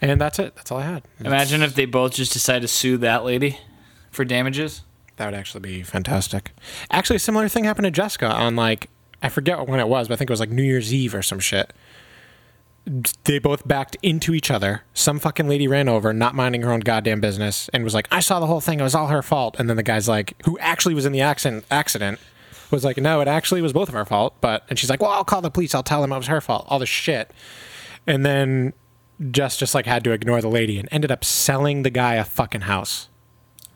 And that's it. That's all I had. Imagine it's... if they both just decide to sue that lady for damages. That would actually be fantastic. Actually, a similar thing happened to Jessica on, like, I forget when it was, but I think it was, like, New Year's Eve or some shit. They both backed into each other. Some fucking lady ran over, not minding her own goddamn business, and was like, I saw the whole thing. It was all her fault. And then the guy's like, who actually was in the accident, accident was like, no, it actually was both of our fault. But, and she's like, well, I'll call the police. I'll tell them it was her fault. All this shit. And then Jess just like had to ignore the lady and ended up selling the guy a fucking house.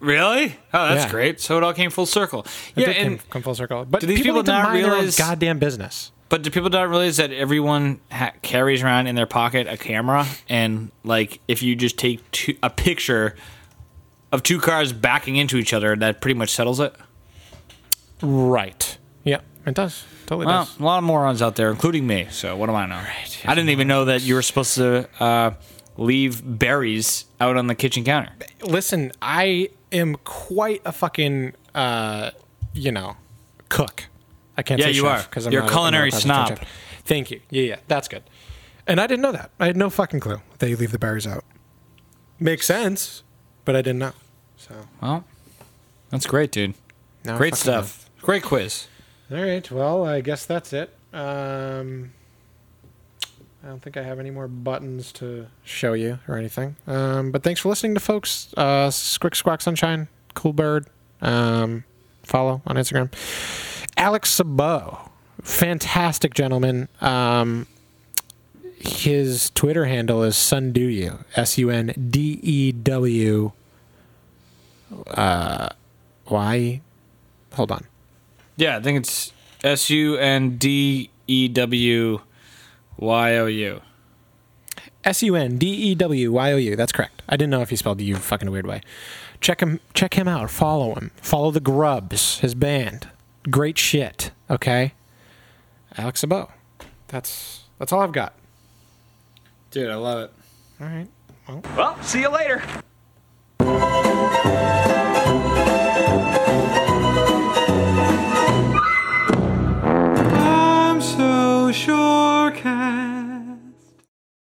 Really? Oh, that's yeah. great. So it all came full circle. It yeah, and came, come full circle. But do these people, people not realize their own goddamn business? But do people not realize that everyone ha- carries around in their pocket a camera, and like if you just take two, a picture of two cars backing into each other, that pretty much settles it? Right. Yeah, it does. Totally well, does. A lot of morons out there, including me. So what do I know? Right, yeah, I didn't even know that you were supposed to uh, leave berries out on the kitchen counter. Listen, I am quite a fucking, uh, you know, cook. I can't yeah, say you chef, are. I'm You're not, a culinary I'm not a snob. Thank you. Yeah, yeah, that's good. And I didn't know that. I had no fucking clue that you leave the berries out. Makes sense, but I didn't know. So, well, that's great, dude. No, great stuff. Know. Great quiz. All right. Well, I guess that's it. Um, I don't think I have any more buttons to show you or anything. Um, but thanks for listening to folks. Uh, Squick Squawk Sunshine, Cool Bird. Um, follow on Instagram. Alex Sabo, fantastic gentleman. Um, his Twitter handle is Sundew, S U N D E W Uh, why? Hold on. Yeah, I think it's S U N D E W Y O U S U N D E W Y O U That's correct. I didn't know if he spelled you fucking weird way. Check him, check him out. Follow him. Follow the Grubs, his band. Great shit. Okay, Alex Sabo. That's that's all I've got, dude. I love it. All right. Well, well see you later.